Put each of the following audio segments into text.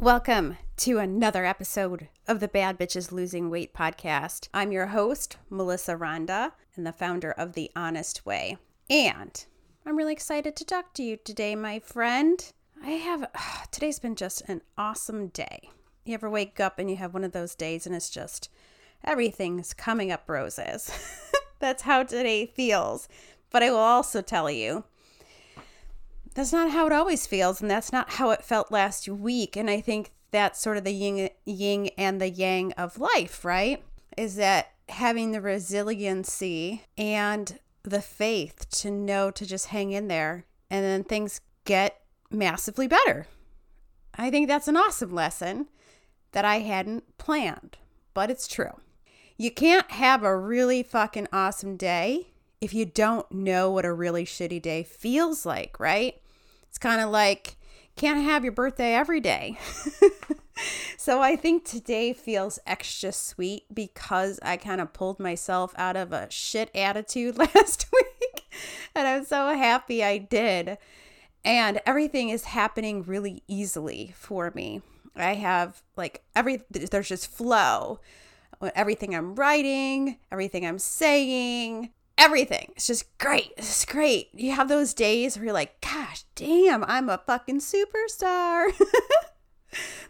Welcome to another episode of the Bad Bitches Losing Weight podcast. I'm your host, Melissa Ronda, and the founder of The Honest Way. And I'm really excited to talk to you today, my friend. Today's been just an awesome day. You ever wake up and you have one of those days and it's just, everything's coming up roses. That's how today feels. But I will also tell you, that's not how it always feels, and that's not how it felt last week. And I think that's sort of the yin and the yang of life, right? Is that having the resiliency and the faith to know to just hang in there, and then things get massively better. I think that's an awesome lesson that I hadn't planned, but it's true. You can't have a really fucking awesome day if you don't know what a really shitty day feels like, right? It's kind of like, can't have your birthday every day. So I think today feels extra sweet because I kind of pulled myself out of a shit attitude last week. And I'm so happy I did. And everything is happening really easily for me. I have there's just flow. Everything I'm writing, everything I'm saying, everything. It's just great. It's great. You have those days where you're like, gosh, damn, I'm a fucking superstar.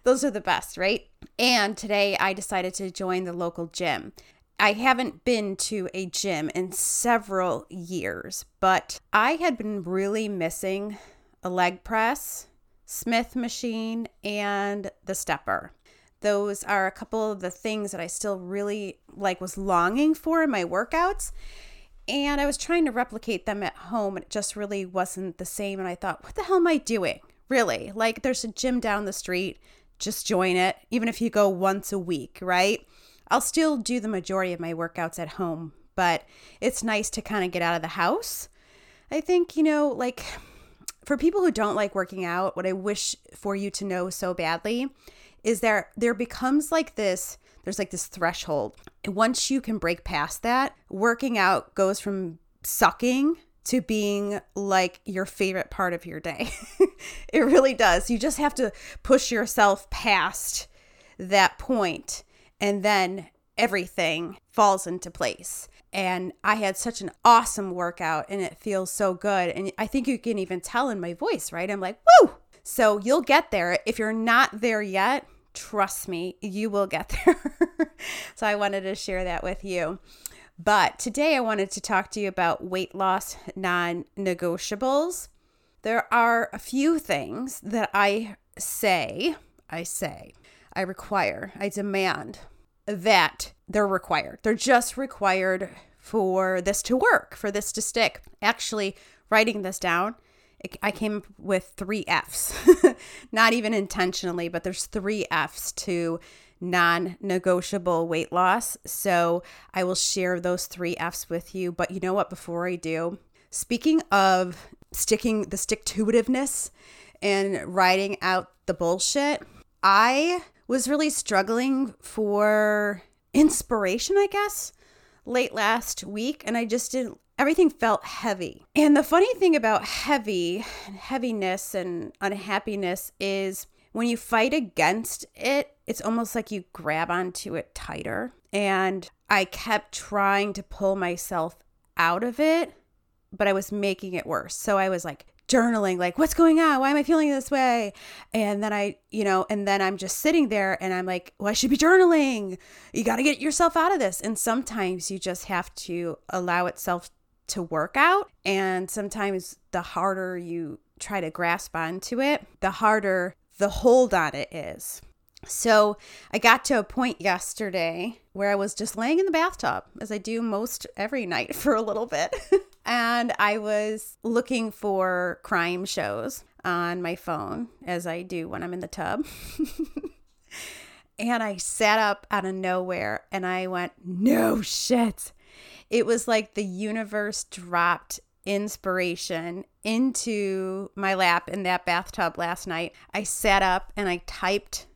Those are the best, right? And today I decided to join the local gym. I haven't been to a gym in several years, but I had been really missing a leg press, Smith machine, and the stepper. Those are a couple of the things that I still really was longing for in my workouts. And I was trying to replicate them at home, and it just really wasn't the same. And I thought, what the hell am I doing? Really? There's a gym down the street. Just join it. Even if you go once a week, right? I'll still do the majority of my workouts at home, but it's nice to kind of get out of the house. I think, for people who don't like working out, what I wish for you to know so badly is there becomes this threshold. Once you can break past that, working out goes from sucking to being your favorite part of your day. It really does. You just have to push yourself past that point, and then everything falls into place. And I had such an awesome workout, and it feels so good. And I think you can even tell in my voice, right? I'm like, woo! So you'll get there. If you're not there yet, trust me, you will get there. So I wanted to share that with you. But today I wanted to talk to you about weight loss non-negotiables. There are a few things that I say, I require, I demand that they're required. They're just required for this to work, for this to stick. Actually, writing this down, I came up with 3 Fs, not even intentionally, but there's 3 Fs to non-negotiable weight loss. So I will share those 3 Fs with you. But you know what, before I do, speaking of the stick-to-itiveness and riding out the bullshit, I was really struggling for inspiration, I guess, late last week. And I just didn't. Everything felt heavy. And the funny thing about heaviness and unhappiness is when you fight against it, it's almost like you grab onto it tighter. And I kept trying to pull myself out of it, but I was making it worse. So I was journaling, what's going on? Why am I feeling this way? And then I I'm just sitting there and I'm like, well, I should be journaling. You got to get yourself out of this. And sometimes you just have to allow itself to work out. And sometimes the harder you try to grasp onto it, the harder the hold on it is. So I got to a point yesterday where I was just laying in the bathtub, as I do most every night for a little bit. And I was looking for crime shows on my phone, as I do when I'm in the tub. And I sat up out of nowhere and I went, no shit. It was like the universe dropped inspiration into my lap in that bathtub last night. I sat up and I typed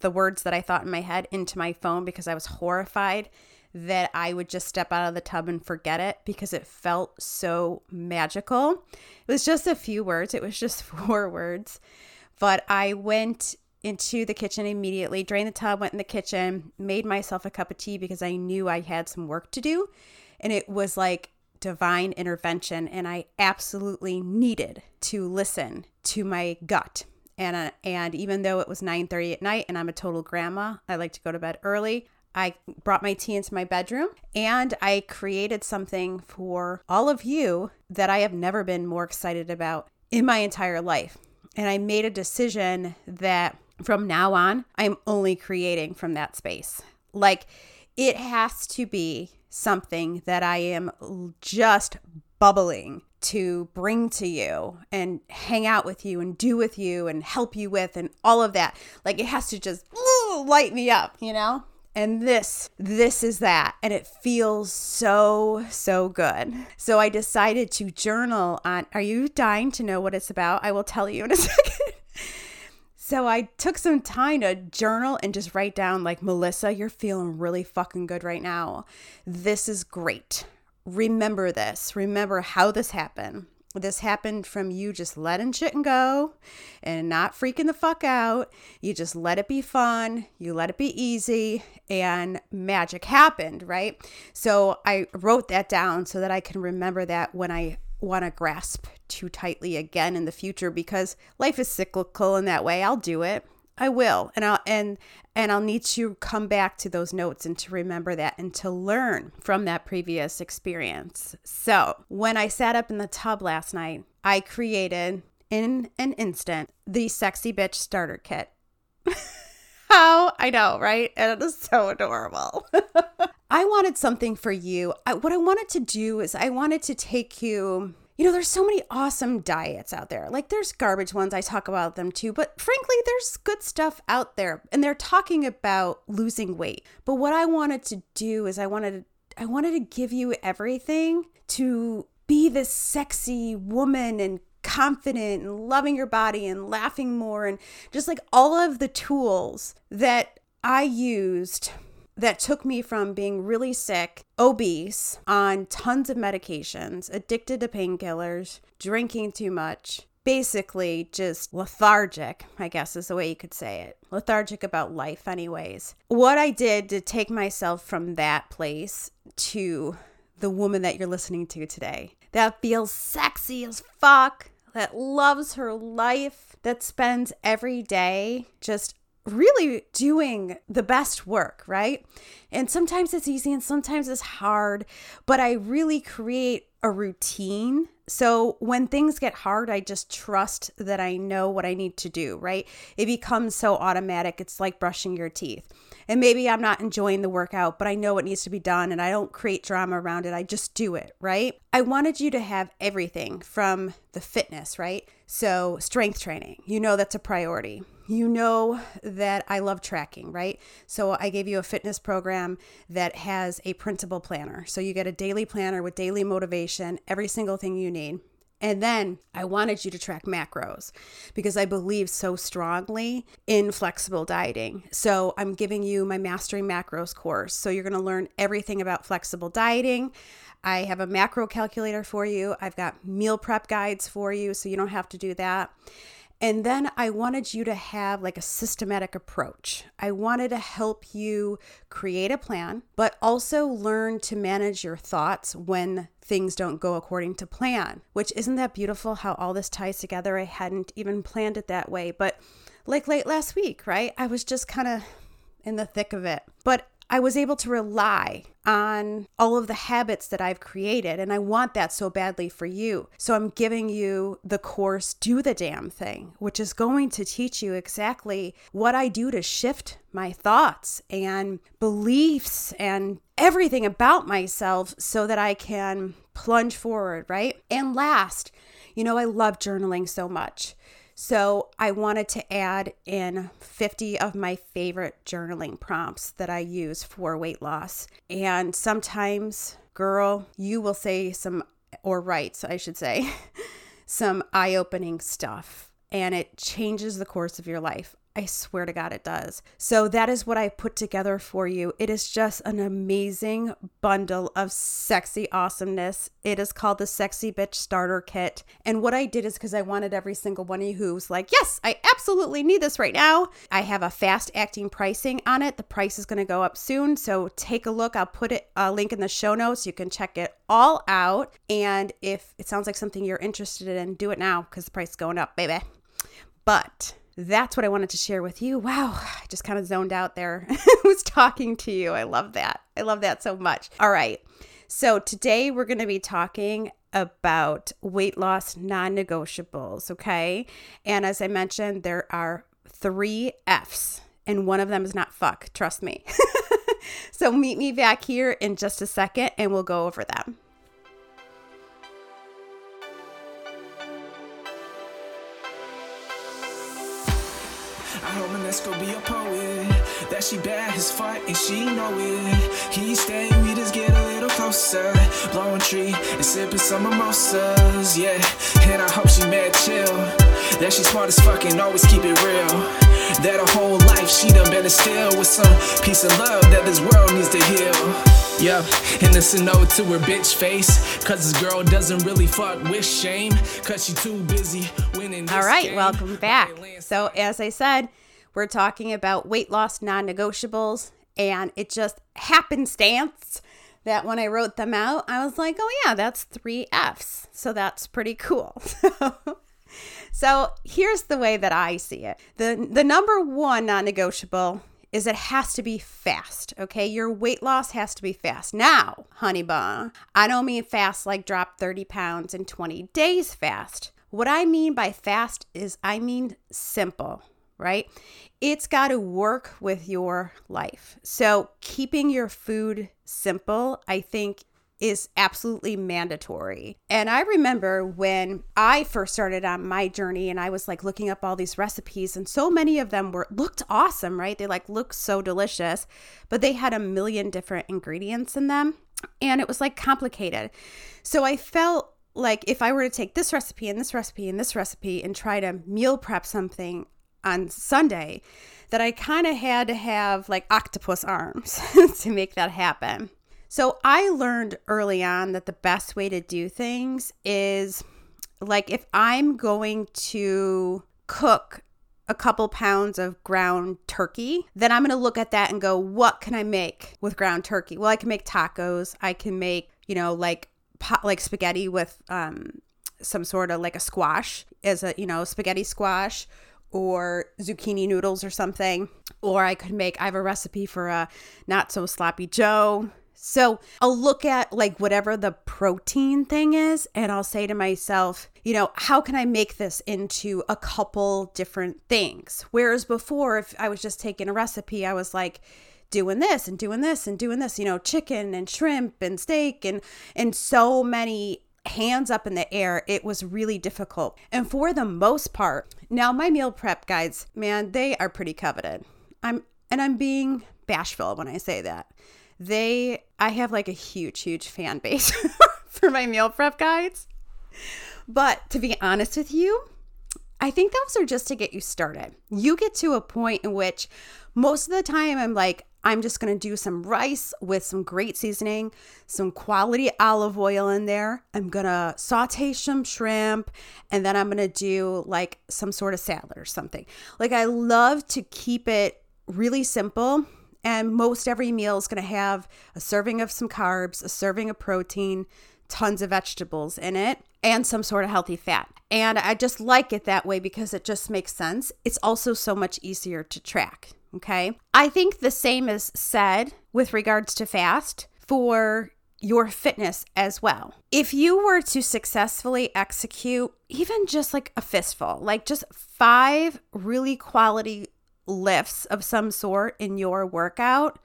the words that I thought in my head into my phone because I was horrified that I would just step out of the tub and forget it because it felt so magical. It was just 4 words, but I went into the kitchen immediately, drained the tub, went in the kitchen, made myself a cup of tea because I knew I had some work to do. And it was like divine intervention. And I absolutely needed to listen to my gut. And even though it was 9:30 at night and I'm a total grandma, I like to go to bed early, I brought my tea into my bedroom and I created something for all of you that I have never been more excited about in my entire life. And I made a decision that from now on, I'm only creating from that space. Like, it has to be something that I am just bubbling to bring to you and hang out with you and do with you and help you with and all of that. Like, it has to just light me up, you know? And this is that. And it feels so, so good. So I decided to journal on, are you dying to know what it's about? I will tell you in a second. So I took some time to journal and just write down, like, Melissa, you're feeling really fucking good right now. This is great. Remember this. Remember how this happened. This happened from you just letting shit and go and not freaking the fuck out. You just let it be fun. You let it be easy and magic happened, right? So I wrote that down so that I can remember that when I want to grasp too tightly again in the future, because life is cyclical in that way. I'll do it. I will. And I'll need to come back to those notes and to remember that and to learn from that previous experience. So when I sat up in the tub last night, I created in an instant the Sexy Bitch Starter Kit. How? I know, right? And it is so adorable. I wanted something for you. What I wanted to do is I wanted to take you... You know, there's so many awesome diets out there. Like, there's garbage ones. I talk about them too. But frankly, there's good stuff out there. And they're talking about losing weight. But what I wanted to do is I wanted to give you everything to be this sexy woman and confident and loving your body and laughing more. And just like all of the tools that I used that took me from being really sick, obese, on tons of medications, addicted to painkillers, drinking too much, basically just lethargic, I guess is the way you could say it. Lethargic about life anyways. What I did to take myself from that place to the woman that you're listening to today, that feels sexy as fuck, that loves her life, that spends every day just really doing the best work, right? And sometimes it's easy and sometimes it's hard, but I really create a routine. So when things get hard, I just trust that I know what I need to do, right? It becomes so automatic. It's like brushing your teeth. And maybe I'm not enjoying the workout, but I know it needs to be done and I don't create drama around it. I just do it, right? I wanted you to have everything from the fitness, right? So strength training, you know, that's a priority. You know that I love tracking, right? So I gave you a fitness program that has a printable planner. So you get a daily planner with daily motivation, every single thing you need. And then I wanted you to track macros because I believe so strongly in flexible dieting. So I'm giving you my Mastering Macros course. So you're going to learn everything about flexible dieting. I have a macro calculator for you. I've got meal prep guides for you so you don't have to do that. And then I wanted you to have like a systematic approach. I wanted to help you create a plan, but also learn to manage your thoughts when things don't go according to plan, which isn't that beautiful how all this ties together? I hadn't even planned it that way, but like late last week, right? I was just kind of in the thick of it, but I was able to rely on all of the habits that I've created, and I want that so badly for you. So I'm giving you the course, Do the Damn Thing, which is going to teach you exactly what I do to shift my thoughts and beliefs and everything about myself so that I can plunge forward, right? And last, you know, I love journaling so much. So I wanted to add in 50 of my favorite journaling prompts that I use for weight loss. And sometimes, girl, you will say write some eye-opening stuff. And it changes the course of your life. I swear to God, it does. So that is what I put together for you. It is just an amazing bundle of sexy awesomeness. It is called the Sexy Bitch Starter Kit. And what I did is because I wanted every single one of you who was like, yes, I absolutely need this right now. I have a fast acting pricing on it. The price is going to go up soon. So take a look. I'll put a link in the show notes. You can check it all out. And if it sounds like something you're interested in, do it now because the price is going up, baby. But that's what I wanted to share with you. Wow, I just kind of zoned out there. I was talking to you. I love that. I love that so much. All right. So today we're going to be talking about weight loss non-negotiables, okay? And as I mentioned, there are 3 F's, and one of them is not fuck, trust me. So meet me back here in just a second and we'll go over them. Let's go be a poet. That she bad as fuck and she know it. He stay, we just get a little closer. Blowing tree and sipping some mimosas, yeah. And I hope she mad chill. That she smart as fuck and always keep it real. That her whole life she done been instilled with some piece of love that this world needs to heal. Yup, and this a no to her bitch face, cause this girl doesn't really fuck with shame, cause she too busy winning this game. All right, welcome back. So as I said, we're talking about weight loss non-negotiables, and it just happenstance that when I wrote them out, I was like, oh yeah, that's 3 F's. So that's pretty cool. So here's the way that I see it. The number one non-negotiable is it has to be fast, okay? Your weight loss has to be fast. Now, honey bun, I don't mean fast like drop 30 pounds in 20 days fast. What I mean by fast is I mean simple, right? It's got to work with your life. So keeping your food simple, I think, is absolutely mandatory. And I remember when I first started on my journey and I was like looking up all these recipes, and so many of them looked awesome, right? They like looked so delicious, but they had a million different ingredients in them and it was like complicated. So I felt like if I were to take this recipe and this recipe and this recipe and try to meal prep something on Sunday, that I kind of had to have like octopus arms to make that happen. So I learned early on that the best way to do things is like if I'm going to cook a couple pounds of ground turkey, then I'm going to look at that and go, what can I make with ground turkey? Well, I can make tacos. I can make, like spaghetti with some sort of like a squash as a, spaghetti squash, or zucchini noodles or something. Or I have a recipe for a not so sloppy Joe. So I'll look at like whatever the protein thing is, and I'll say to myself, how can I make this into a couple different things? Whereas before, if I was just taking a recipe, I was like doing this and doing this and doing this, chicken and shrimp and steak and so many hands up in the air. It was really difficult. And for the most part, now my meal prep guides, man, they are pretty coveted. I'm being bashful when I say that. I have like a huge fan base for my meal prep guides. But to be honest with you, I think those are just to get you started. You get to a point in which most of the time I'm like, I'm just going to do some rice with some great seasoning, some quality olive oil in there. I'm going to saute some shrimp, and then I'm going to do like some sort of salad or something. Like I love to keep it really simple. And most every meal is going to have a serving of some carbs, a serving of protein, tons of vegetables in it, and some sort of healthy fat. And I just like it that way because it just makes sense. It's also so much easier to track, okay? I think the same is said with regards to fast for your fitness as well. If you were to successfully execute even just like a fistful, like just 5 really quality lifts of some sort in your workout,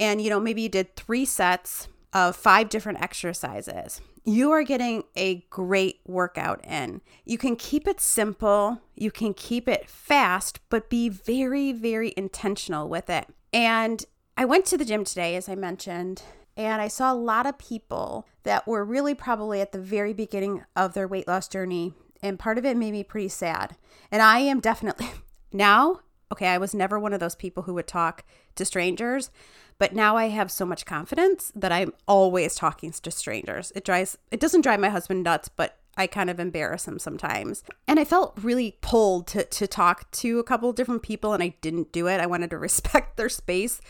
and maybe you did 3 sets of 5 different exercises, you are getting a great workout in. You can keep it simple, you can keep it fast, but be very, very intentional with it. And I went to the gym today, as I mentioned, and I saw a lot of people that were really probably at the very beginning of their weight loss journey, and part of it made me pretty sad. And I am definitely now okay, I was never one of those people who would talk to strangers, but now I have so much confidence that I'm always talking to strangers. It doesn't drive my husband nuts, but I kind of embarrass him sometimes. And I felt really pulled to talk to a couple of different people, and I didn't do it. I wanted to respect their space.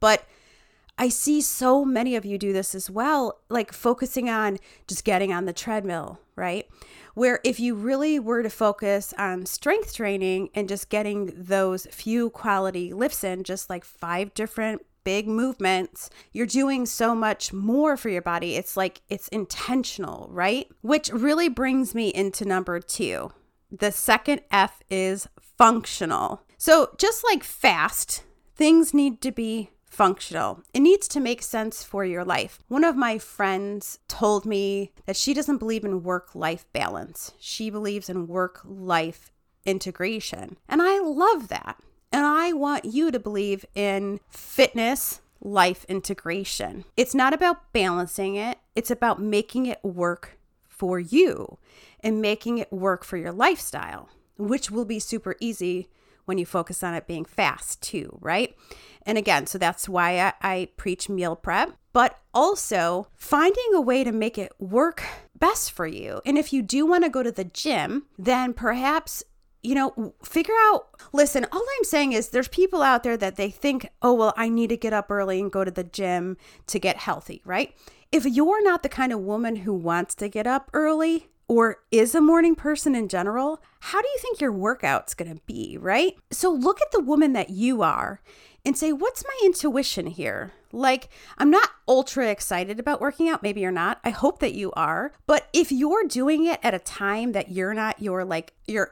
But I see so many of you do this as well, like focusing on just getting on the treadmill, right? Where if you really were to focus on strength training and just getting those few quality lifts in, just like 5 different big movements, you're doing so much more for your body. It's like it's intentional, right? Which really brings me into number 2. The second F is functional. So just like fast, things need to be functional. It needs to make sense for your life. One of my friends told me that she doesn't believe in work-life balance. She believes in work-life integration. And I love that. And I want you to believe in fitness, life integration. It's not about balancing it. It's about making it work for you and making it work for your lifestyle, which will be super easy when you focus on it being fast too, right? And again, so that's why I preach meal prep, but also finding a way to make it work best for you. And if you do want to go to the gym, then perhaps, figure out, listen, all I'm saying is there's people out there that they think, oh, well, I need to get up early and go to the gym to get healthy, right? If you're not the kind of woman who wants to get up early, or is a morning person in general, how do you think your workout's gonna be, right? So look at the woman that you are and say, what's my intuition here? Like, I'm not ultra excited about working out. Maybe you're not. I hope that you are. But if you're doing it at a time that you're not your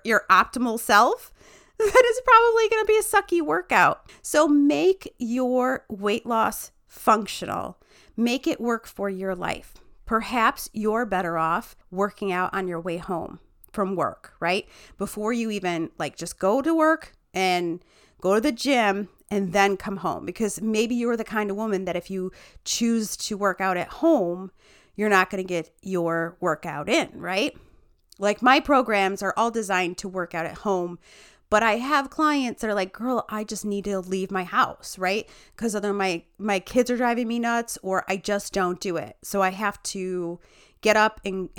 optimal self, that is probably gonna be a sucky workout. So make your weight loss functional. Make it work for your life. Perhaps you're better off working out on your way home from work, right? Before you even just go to work and go to the gym and then come home, because maybe you're the kind of woman that if you choose to work out at home, you're not going to get your workout in, right? Like my programs are all designed to work out at home, but I have clients that are like, girl, I just need to leave my house, right? Because either my kids are driving me nuts or I just don't do it. So I have to get up and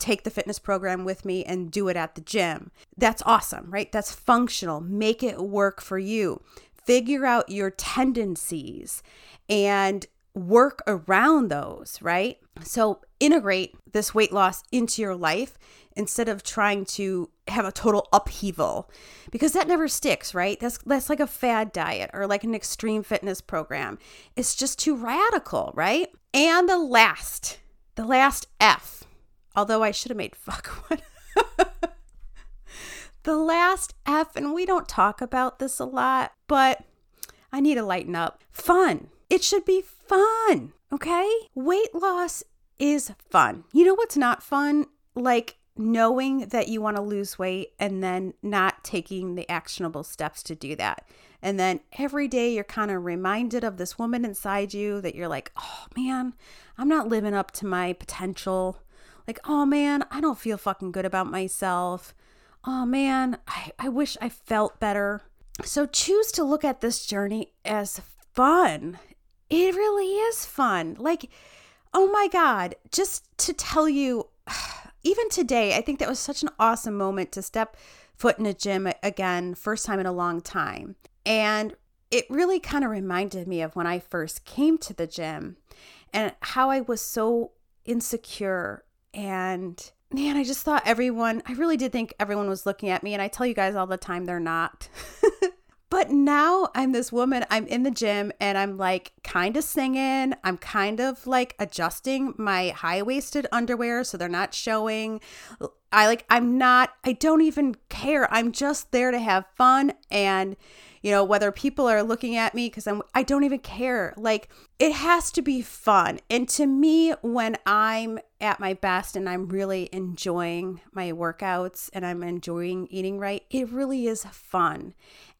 take the fitness program with me and do it at the gym. That's awesome, right? That's functional. Make it work for you. Figure out your tendencies and work around those, right? So integrate this weight loss into your life instead of trying to have a total upheaval, because that never sticks, right? That's like a fad diet or like an extreme fitness program. It's just too radical, right? And the last F, although I should have made fuck one. The last F, and we don't talk about this a lot, but I need to lighten up. Fun. It should be fun, okay? Weight loss is fun. You know what's not fun? Like knowing that you want to lose weight and then not taking the actionable steps to do that. And then every day you're kind of reminded of this woman inside you that you're like, oh man, I'm not living up to my potential. Like, oh man, I don't feel fucking good about myself. Oh man, I wish I felt better. So choose to look at this journey as fun. It really is fun. Like, oh my God, just to tell you, even today, I think that was such an awesome moment to step foot in a gym again, first time in a long time. And it really kind of reminded me of when I first came to the gym and how I was so insecure. And man, I just thought I really did think everyone was looking at me. And I tell you guys all the time, they're not. But now I'm this woman, I'm in the gym and I'm like kind of singing. I'm kind of like adjusting my high-waisted underwear so they're not showing. I don't even care. I'm just there to have fun. And whether people are looking at me because I don't even care. Like it has to be fun. And to me, when I'm at my best and I'm really enjoying my workouts and I'm enjoying eating right, it really is fun.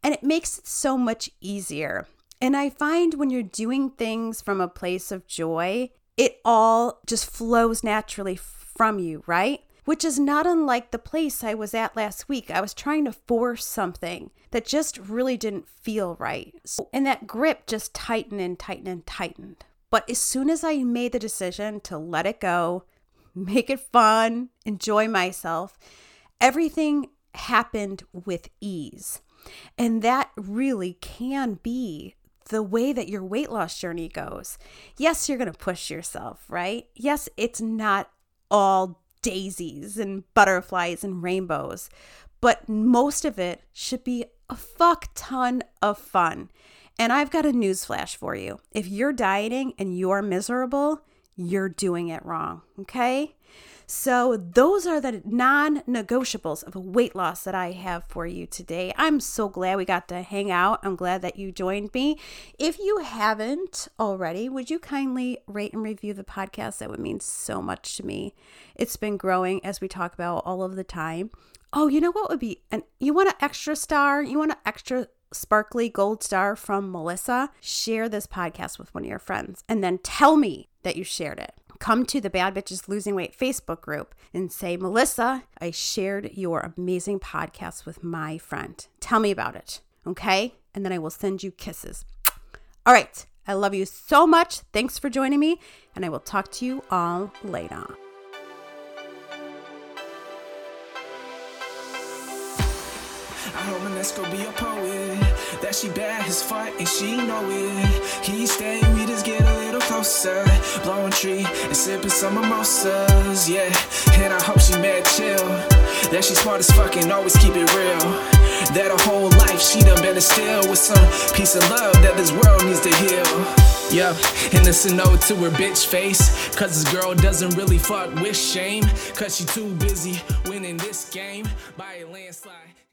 And it makes it so much easier. And I find when you're doing things from a place of joy, it all just flows naturally from you, right? which is not unlike the place I was at last week. I was trying to force something that just really didn't feel right. And that grip just tightened and tightened and tightened. But as soon as I made the decision to let it go, make it fun, enjoy myself, everything happened with ease. And that really can be the way that your weight loss journey goes. Yes, you're going to push yourself, right? Yes, it's not all daisies and butterflies and rainbows, but most of it should be a fuck ton of fun. And I've got a newsflash for you. If you're dieting and you're miserable, you're doing it wrong, okay? So those are the non-negotiables of weight loss that I have for you today. I'm so glad we got to hang out. I'm glad that you joined me. If you haven't already, would you kindly rate and review the podcast? That would mean so much to me. It's been growing, as we talk about all of the time. Oh, you know what would be? You want an extra star? You want an extra sparkly gold star from Melissa? Share this podcast with one of your friends and then tell me that you shared it. Come to the Bad Bitches Losing Weight Facebook group and say, Melissa, I shared your amazing podcast with my friend. Tell me about it, okay? And then I will send you kisses. All right, I love you so much. Thanks for joining me, and I will talk to you all later. I hope Vanessa go be a poet. That she bad as fuck and she know it. He stay, we just get a little closer. Blowing tree and sipping some mimosas, yeah. And I hope she mad chill. That she smart as fuck and always keep it real. That her whole life she done been instilled with some peace and love that this world needs to heal. Yeah, and it's a no to her bitch face. Cause this girl doesn't really fuck with shame. Cause she too busy winning this game by a landslide.